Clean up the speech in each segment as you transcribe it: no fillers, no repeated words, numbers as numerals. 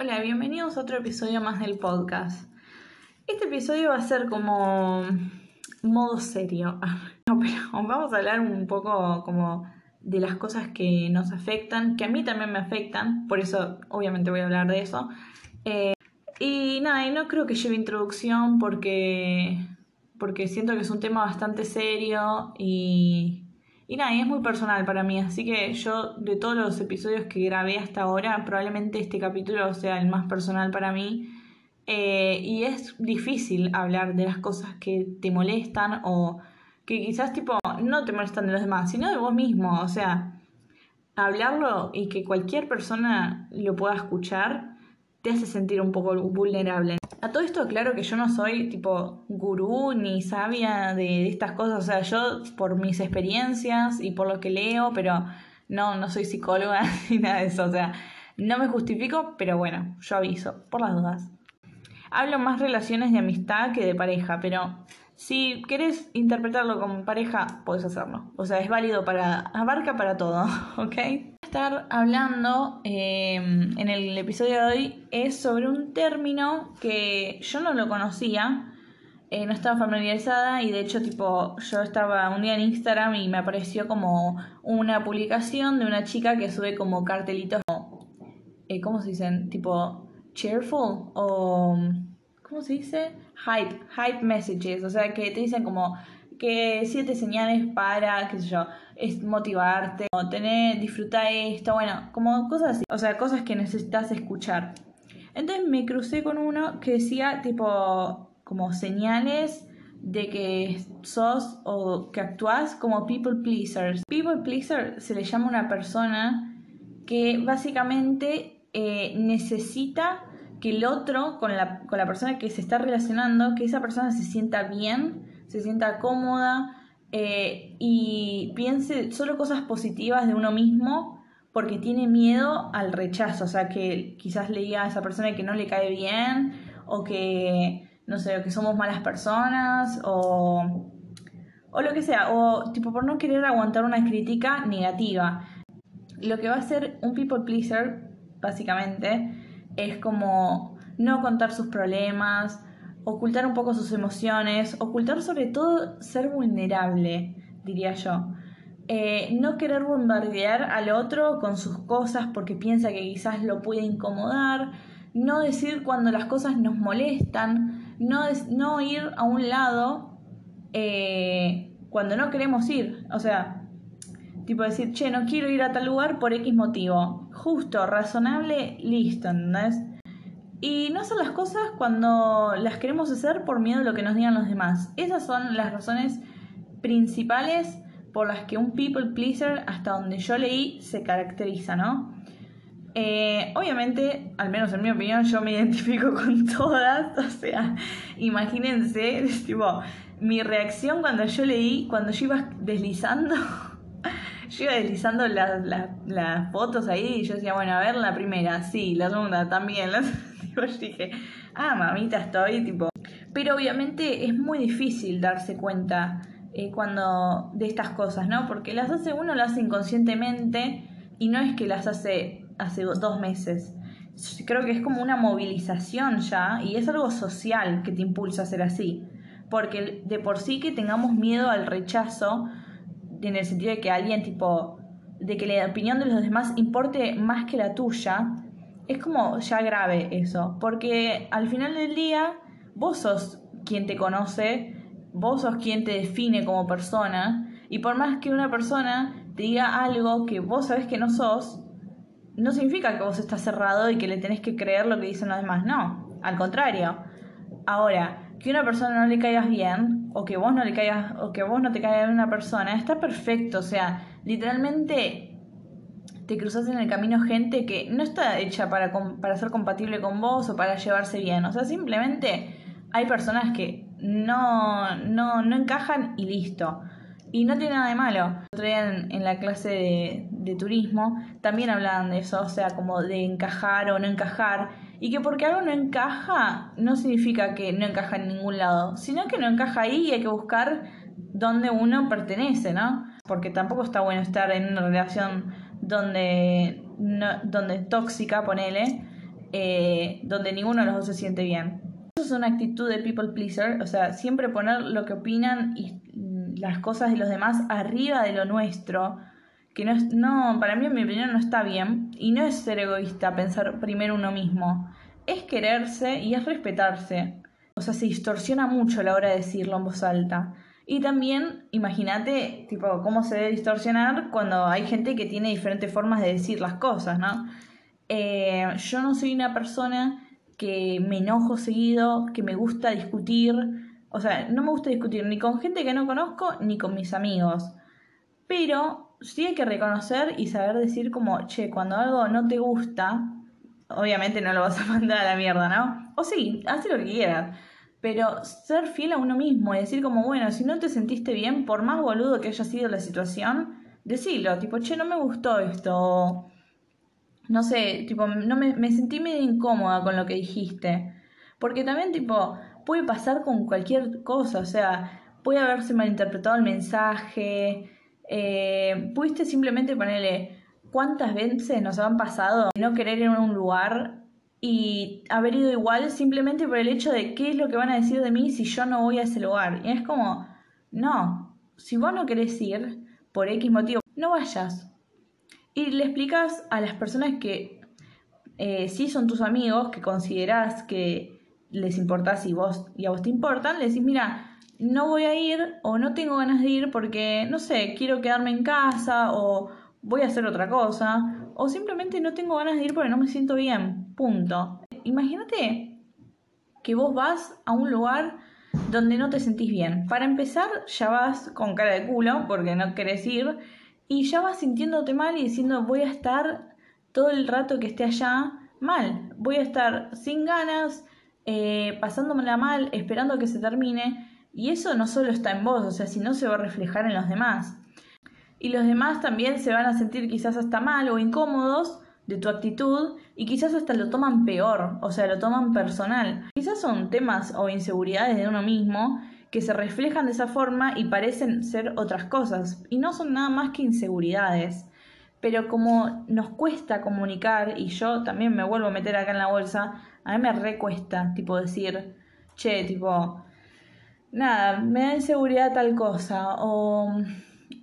Hola, bienvenidos a otro episodio más del podcast. Este episodio va a ser como modo serio. No, pero vamos a hablar un poco como de las cosas que nos afectan, que a mí también me afectan, por eso obviamente voy a hablar de eso. Y nada, no creo que lleve introducción porque siento que es un tema bastante serio y nada, es muy personal para mí, así que yo de todos los episodios que grabé hasta ahora, probablemente este capítulo sea el más personal para mí. Y es difícil hablar de las cosas que te molestan o que quizás tipo no te molestan de los demás, sino de vos mismo. O sea, hablarlo y que cualquier persona lo pueda escuchar te hace sentir un poco vulnerable. A todo esto, claro que yo no soy tipo gurú ni sabia de estas cosas. O sea, yo por mis experiencias y por lo que leo, pero no soy psicóloga ni nada de eso. O sea, no me justifico, pero bueno, yo aviso, por las dudas. Hablo más relaciones de amistad que de pareja, pero si querés interpretarlo como pareja, podés hacerlo. O sea, es válido abarca para todo, ¿ok? Voy a estar hablando en el episodio de hoy es sobre un término que yo no lo conocía, no estaba familiarizada y de hecho tipo yo estaba un día en Instagram y me apareció como una publicación de una chica que sube como cartelitos, ¿cómo se dicen? Tipo cheerful o... ¿cómo se dice? Hype messages, o sea que te dicen como que 7 señales para, qué sé yo, es motivarte, o tener, disfruta esto, bueno, como cosas así, o sea, cosas que necesitas escuchar. Entonces me crucé con uno que decía tipo como señales de que sos o que actuás como people pleasers. People pleaser se le llama a una persona que básicamente necesita que el otro, con la persona que se está relacionando, que esa persona se sienta bien, se sienta cómoda y piense solo cosas positivas de uno mismo porque tiene miedo al rechazo. O sea, que quizás le diga a esa persona que no le cae bien o que, no sé, o que somos malas personas o lo que sea. O tipo por no querer aguantar una crítica negativa. Lo que va a ser un people pleaser, básicamente, es como no contar sus problemas, ocultar un poco sus emociones, ocultar sobre todo ser vulnerable, diría yo. No querer bombardear al otro con sus cosas porque piensa que quizás lo puede incomodar, no decir cuando las cosas nos molestan, no ir a un lado cuando no queremos ir, o sea... tipo decir, che, no quiero ir a tal lugar por X motivo. Justo, razonable, listo, ¿entendés? Y no hacer las cosas cuando las queremos hacer por miedo a lo que nos digan los demás. Esas son las razones principales por las que un people pleaser, hasta donde yo leí, se caracteriza, ¿no? Obviamente, al menos en mi opinión, yo me identifico con todas. O sea, imagínense, tipo, mi reacción cuando yo leí, cuando yo iba deslizando... yo iba deslizando las fotos ahí y yo decía, bueno, a ver, la primera, sí, la segunda también. Yo dije, mamita, estoy, tipo... Pero obviamente es muy difícil darse cuenta cuando de estas cosas, ¿no? Porque uno las hace inconscientemente y no es que las hace 2 meses. Yo creo que es como una movilización ya y es algo social que te impulsa a ser así. Porque de por sí que tengamos miedo al rechazo... en el sentido de que alguien, tipo, de que la opinión de los demás importe más que la tuya, es como ya grave eso. Porque al final del día, vos sos quien te conoce, vos sos quien te define como persona, y por más que una persona te diga algo que vos sabés que no sos, no significa que vos estás cerrado y que le tenés que creer lo que dicen los demás. No, al contrario. Ahora, que una persona no le caigas bien, o que vos no le caigas, o que vos no te caigas bien una persona, está perfecto. O sea, literalmente te cruzas en el camino gente que no está hecha para ser compatible con vos o para llevarse bien. O sea, simplemente hay personas que no encajan y listo. Y no tiene nada de malo. Otro día en la clase de turismo también hablaban de eso, o sea, como de encajar o no encajar. Y que porque algo no encaja, no significa que no encaja en ningún lado, sino que no encaja ahí y hay que buscar dónde uno pertenece, ¿no? Porque tampoco está bueno estar en una relación donde es tóxica, ponele, donde ninguno de los dos se siente bien. Eso es una actitud de people pleaser, o sea, siempre poner lo que opinan y las cosas de los demás arriba de lo nuestro, que no, para mí en mi opinión no está bien, y no es ser egoísta pensar primero uno mismo, es quererse y es respetarse. O sea, se distorsiona mucho a la hora de decirlo en voz alta. Y también, imagínate, tipo, cómo se debe distorsionar cuando hay gente que tiene diferentes formas de decir las cosas, ¿no? Yo no soy una persona que me enojo seguido, que me gusta discutir. O sea, no me gusta discutir ni con gente que no conozco ni con mis amigos. Pero sí hay que reconocer y saber decir como, che, cuando algo no te gusta, obviamente no lo vas a mandar a la mierda, ¿no? O sí, haz lo que quieras. Pero ser fiel a uno mismo y decir como, bueno, si no te sentiste bien, por más boludo que haya sido la situación, decilo, tipo, che, no me gustó esto, no sé, tipo, no me sentí medio incómoda con lo que dijiste. Porque también, tipo, puede pasar con cualquier cosa, o sea, puede haberse malinterpretado el mensaje, pudiste simplemente ponerle, ¿cuántas veces nos han pasado no querer ir a un lugar y haber ido igual simplemente por el hecho de qué es lo que van a decir de mí si yo no voy a ese lugar? Y es como, no, si vos no querés ir por X motivo, no vayas. Y le explicas a las personas que sí son tus amigos, que considerás que les importás y a vos te importan, le decís, mira, no voy a ir o no tengo ganas de ir porque, no sé, quiero quedarme en casa o voy a hacer otra cosa, o simplemente no tengo ganas de ir porque no me siento bien, punto. Imagínate que vos vas a un lugar donde no te sentís bien. Para empezar, ya vas con cara de culo porque no querés ir y ya vas sintiéndote mal y diciendo voy a estar todo el rato que esté allá mal. Voy a estar sin ganas, pasándomela mal, esperando que se termine. Y eso no solo está en vos, o sea, si no se va a reflejar en los demás. Y los demás también se van a sentir quizás hasta mal o incómodos de tu actitud y quizás hasta lo toman peor, o sea, lo toman personal. Quizás son temas o inseguridades de uno mismo que se reflejan de esa forma y parecen ser otras cosas y no son nada más que inseguridades. Pero como nos cuesta comunicar, y yo también me vuelvo a meter acá en la bolsa, a mí me recuesta, tipo, decir, che, tipo, nada, me da inseguridad tal cosa o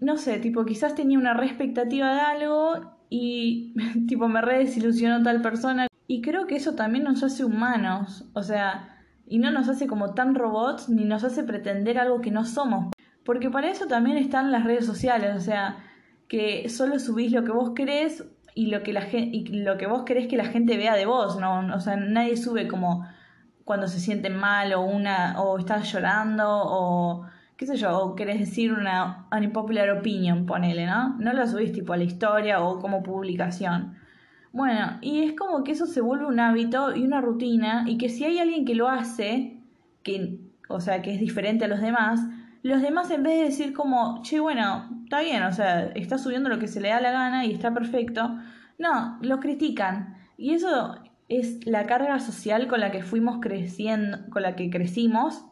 no sé, tipo, quizás tenía una re expectativa de algo y, tipo, me re desilusionó tal persona. Y creo que eso también nos hace humanos, o sea, y no nos hace como tan robots ni nos hace pretender algo que no somos. Porque para eso también están las redes sociales, o sea, que solo subís lo que vos querés y lo que vos querés que la gente vea de vos, ¿no? O sea, nadie sube como cuando se sienten mal o están llorando o qué sé yo, o querés decir una unpopular opinion, ponele, ¿no? No lo subís tipo a la historia o como publicación. Bueno, y es como que eso se vuelve un hábito y una rutina, y que si hay alguien que lo hace, que, o sea, que es diferente a los demás en vez de decir como, che, bueno, está bien, o sea, está subiendo lo que se le da la gana y está perfecto, no, lo critican. Y eso es la carga social con la que fuimos creciendo, con la que crecimos.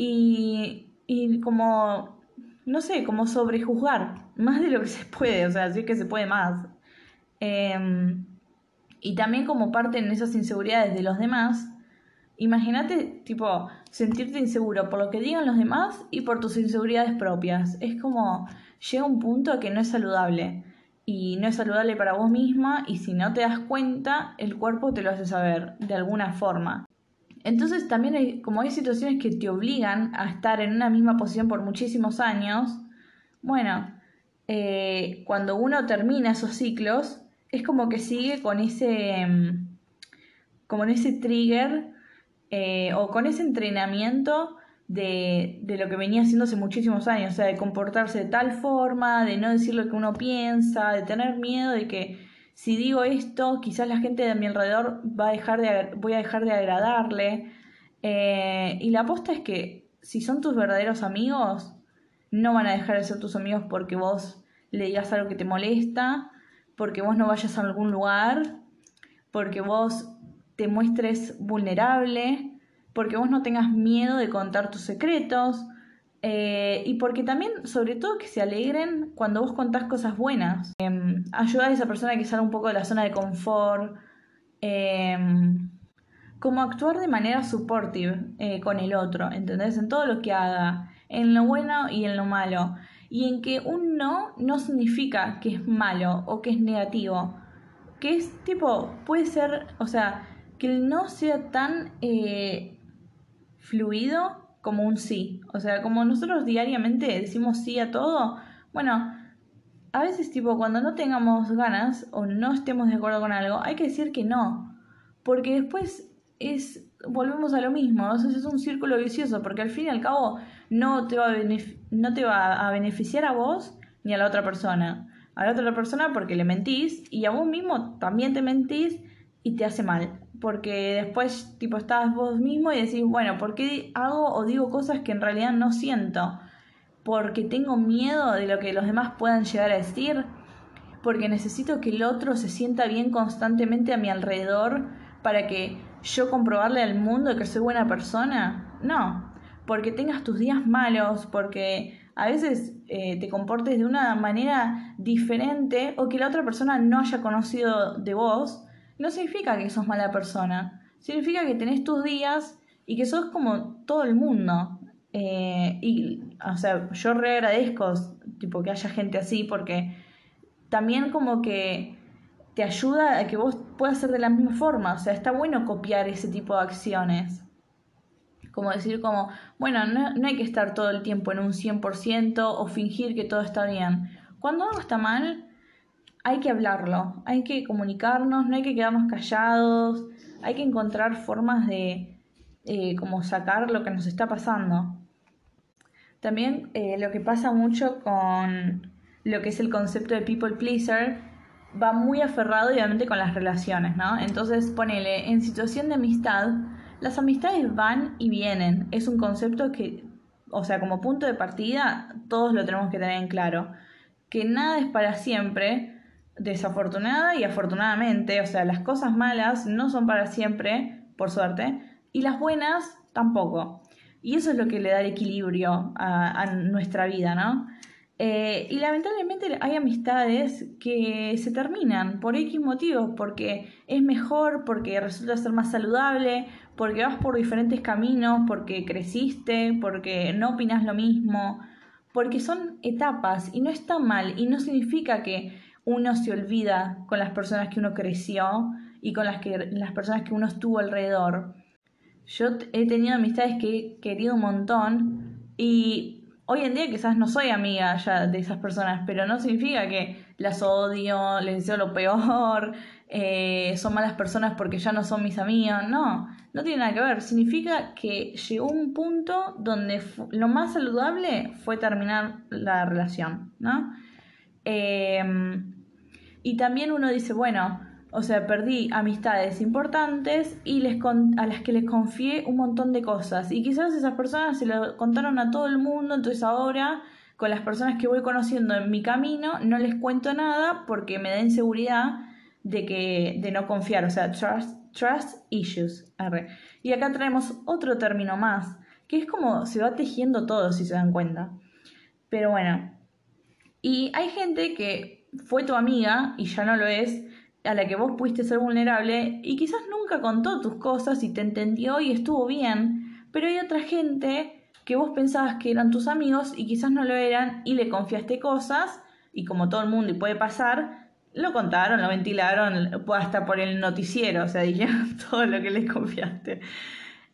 Y como, no sé, como sobrejuzgar más de lo que se puede, o sea, si es que se puede más. Y también como parte en esas inseguridades de los demás, imagínate, tipo, sentirte inseguro por lo que digan los demás y por tus inseguridades propias. Es como, llega un punto que no es saludable. Y no es saludable para vos misma, y si no te das cuenta, el cuerpo te lo hace saber, de alguna forma. Entonces también hay situaciones que te obligan a estar en una misma posición por muchísimos años, bueno, cuando uno termina esos ciclos, es como que sigue con ese trigger o con ese entrenamiento de lo que venía haciendo hace muchísimos años, o sea, de comportarse de tal forma, de no decir lo que uno piensa, de tener miedo de que si digo esto, quizás la gente de mi alrededor voy a dejar de agradarle. Y la aposta es que si son tus verdaderos amigos, no van a dejar de ser tus amigos porque vos le digas algo que te molesta, porque vos no vayas a algún lugar, porque vos te muestres vulnerable, porque vos no tengas miedo de contar tus secretos, Y porque también, sobre todo, que se alegren cuando vos contás cosas buenas. Ayudar a esa persona que salga un poco de la zona de confort. Como actuar de manera supportive con el otro, ¿entendés? En todo lo que haga, en lo bueno y en lo malo. Y en que un no significa que es malo o que es negativo. Que es tipo, puede ser, o sea, que el no sea tan fluido como un sí. O sea, como nosotros diariamente decimos sí a todo, bueno, a veces tipo cuando no tengamos ganas o no estemos de acuerdo con algo, hay que decir que no. Porque después volvemos a lo mismo, ¿no? Entonces es un círculo vicioso, porque al fin y al cabo no te va a beneficiar a vos ni a la otra persona. A la otra persona porque le mentís, y a vos mismo también te mentís y te hace mal. Porque después tipo estás vos mismo y decís, bueno, ¿por qué hago o digo cosas que en realidad no siento? Porque tengo miedo de lo que los demás puedan llegar a decir. Porque necesito que el otro se sienta bien constantemente a mi alrededor para que yo comprobarle al mundo que soy buena persona. No, porque tengas tus días malos, porque a veces te comportes de una manera diferente o que la otra persona no haya conocido de vos. No significa que sos mala persona. Significa que tenés tus días y que sos como todo el mundo. Y, o sea, yo re agradezco tipo, que haya gente así, porque también como que te ayuda a que vos puedas ser de la misma forma. O sea, está bueno copiar ese tipo de acciones. Como decir como, bueno, no hay que estar todo el tiempo en un 100% o fingir que todo está bien. Cuando algo está mal, hay que hablarlo, hay que comunicarnos, no hay que quedarnos callados, hay que encontrar formas de como sacar lo que nos está pasando. También lo que pasa mucho con lo que es el concepto de people pleaser va muy aferrado obviamente con las relaciones, ¿no? Entonces ponele, en situación de amistad, las amistades van y vienen, es un concepto que, o sea, como punto de partida todos lo tenemos que tener en claro, que nada es para siempre. Desafortunada y afortunadamente, o sea, las cosas malas no son para siempre, por suerte, y las buenas tampoco. Y eso es lo que le da el equilibrio a nuestra vida, ¿no? Y lamentablemente hay amistades que se terminan por X motivos, porque es mejor, porque resulta ser más saludable, porque vas por diferentes caminos, porque creciste, porque no opinás lo mismo, porque son etapas y no está mal y no significa que uno se olvida con las personas que uno creció y con las personas que uno estuvo alrededor. Yo he tenido amistades que he querido un montón y hoy en día quizás no soy amiga ya de esas personas, pero no significa que las odio, les deseo lo peor, son malas personas porque ya no son mis amigas. No tiene nada que ver. Significa que llegó un punto donde lo más saludable fue terminar la relación, ¿no? Y también uno dice, bueno, o sea, perdí amistades importantes y a las que les confié un montón de cosas. Y quizás esas personas se lo contaron a todo el mundo, entonces ahora con las personas que voy conociendo en mi camino no les cuento nada porque me da inseguridad de no confiar, o sea, trust issues. Y acá traemos otro término más, que es como se va tejiendo todo, si se dan cuenta. Pero bueno. Y hay gente que fue tu amiga y ya no lo es, a la que vos pudiste ser vulnerable y quizás nunca contó tus cosas y te entendió y estuvo bien, pero hay otra gente que vos pensabas que eran tus amigos y quizás no lo eran y le confiaste cosas y como todo el mundo y puede pasar, lo contaron, lo ventilaron hasta por el noticiero, o sea, dijeron todo lo que les confiaste.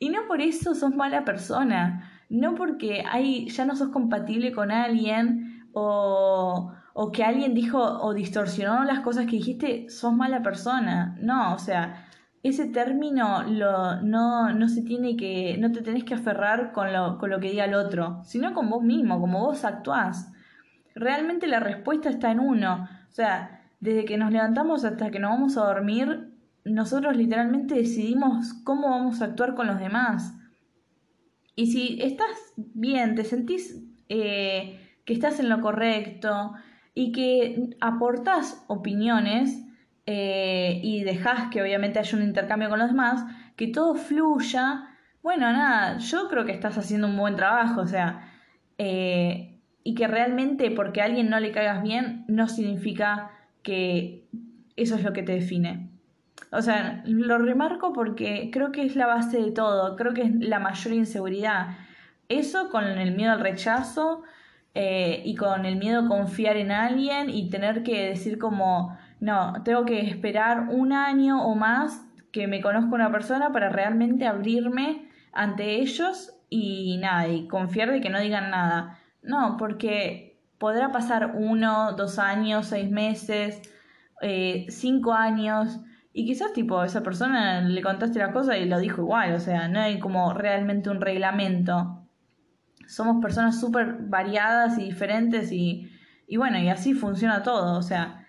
Y no por eso sos mala persona, no porque ya no sos compatible con alguien. O que alguien dijo o distorsionó las cosas que dijiste, sos mala persona. No, o sea, ese término no te tenés que aferrar con lo que diga el otro, sino con vos mismo, como vos actuás. Realmente la respuesta está en uno. O sea, desde que nos levantamos hasta que nos vamos a dormir, nosotros literalmente decidimos cómo vamos a actuar con los demás. Y si estás bien, te sentís que estás en lo correcto y que aportás opiniones y dejás que obviamente haya un intercambio con los demás, que todo fluya, bueno, nada, yo creo que estás haciendo un buen trabajo, o sea, y que realmente porque a alguien no le caigas bien no significa que eso es lo que te define. O sea, lo remarco porque creo que es la base de todo, creo que es la mayor inseguridad. Eso con el miedo al rechazo y con el miedo a confiar en alguien y tener que decir como, no, tengo que esperar un año o más que me conozca una persona para realmente abrirme ante ellos y nada, y confiar de que no digan nada. No, porque podrá pasar 1, 2 años, 6 meses, 5 años... Y quizás, tipo, esa persona le contaste la cosa y lo dijo igual, o sea, no hay como realmente un reglamento. Somos personas súper variadas y diferentes y bueno, y así funciona todo, o sea.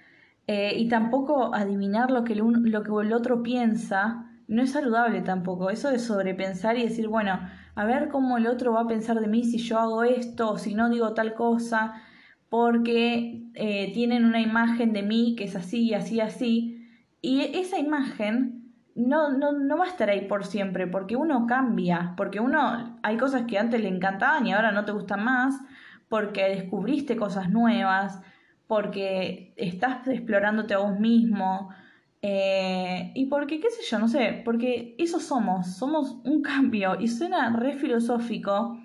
Y tampoco adivinar lo que el otro piensa no es saludable tampoco. Eso de sobrepensar y decir, bueno, a ver cómo el otro va a pensar de mí si yo hago esto o si no digo tal cosa, porque tienen una imagen de mí que es así y así y así. Y esa imagen no va a estar ahí por siempre, porque uno cambia, porque uno hay cosas que antes le encantaban y ahora no te gustan más, porque descubriste cosas nuevas, porque estás explorándote a vos mismo, y porque, qué sé yo, no sé, porque eso somos un cambio, y suena re filosófico,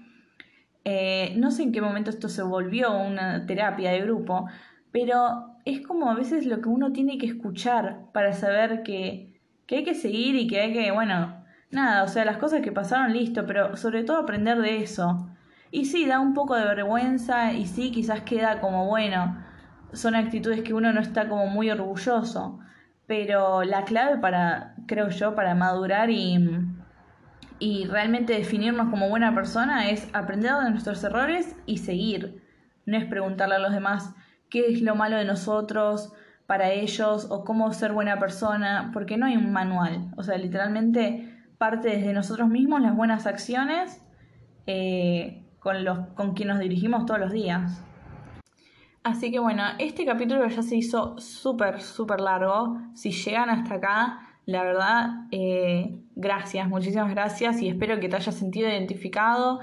no sé en qué momento esto se volvió una terapia de grupo, pero es como a veces lo que uno tiene que escuchar para saber que hay que seguir y que hay que, bueno, nada, o sea, las cosas que pasaron, listo, pero sobre todo aprender de eso. Y sí, da un poco de vergüenza y sí, quizás queda como, bueno, son actitudes que uno no está como muy orgulloso, pero la clave para, creo yo, para madurar y realmente definirnos como buena persona es aprender de nuestros errores y seguir. No es preguntarle a los demás qué es lo malo de nosotros para ellos o cómo ser buena persona, porque no hay un manual. O sea, literalmente parte desde nosotros mismos las buenas acciones con quien nos dirigimos todos los días. Así que bueno, este capítulo ya se hizo súper, súper largo. Si llegan hasta acá, la verdad, gracias, muchísimas gracias y espero que te hayas sentido identificado.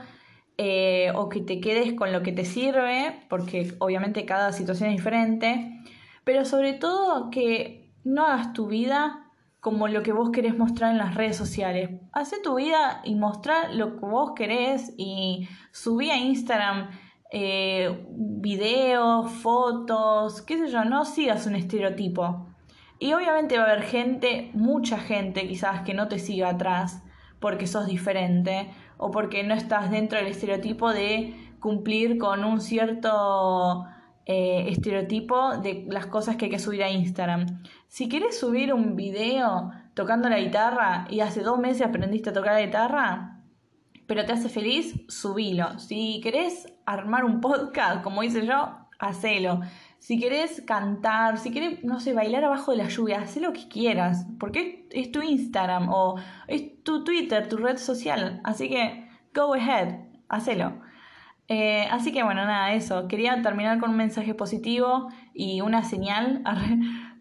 O que te quedes con lo que te sirve, porque obviamente cada situación es diferente, pero sobre todo que no hagas tu vida como lo que vos querés mostrar en las redes sociales. Hacé tu vida y mostrá lo que vos querés y subí a Instagram videos, fotos, qué sé yo, no sigas un estereotipo. Y obviamente va a haber gente, mucha gente quizás, que no te siga atrás porque sos diferente, o porque no estás dentro del estereotipo de cumplir con un cierto estereotipo de las cosas que hay que subir a Instagram. Si querés subir un video tocando la guitarra y hace 2 meses aprendiste a tocar la guitarra, pero te hace feliz, subilo. Si querés armar un podcast, como hice yo, hacelo. Si querés cantar, si querés, no sé, bailar abajo de la lluvia, haz lo que quieras, porque es tu Instagram o es tu Twitter, tu red social, así que go ahead, hacelo. Así que bueno, nada, eso, quería terminar con un mensaje positivo y una señal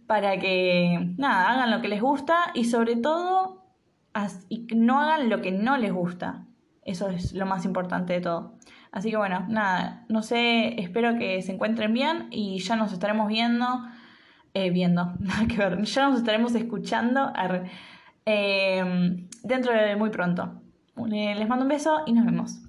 para que, nada, hagan lo que les gusta y sobre todo no hagan lo que no les gusta, eso es lo más importante de todo. Así que bueno, nada, no sé, espero que se encuentren bien y ya nos estaremos ya nos estaremos escuchando dentro de muy pronto. Les mando un beso y nos vemos.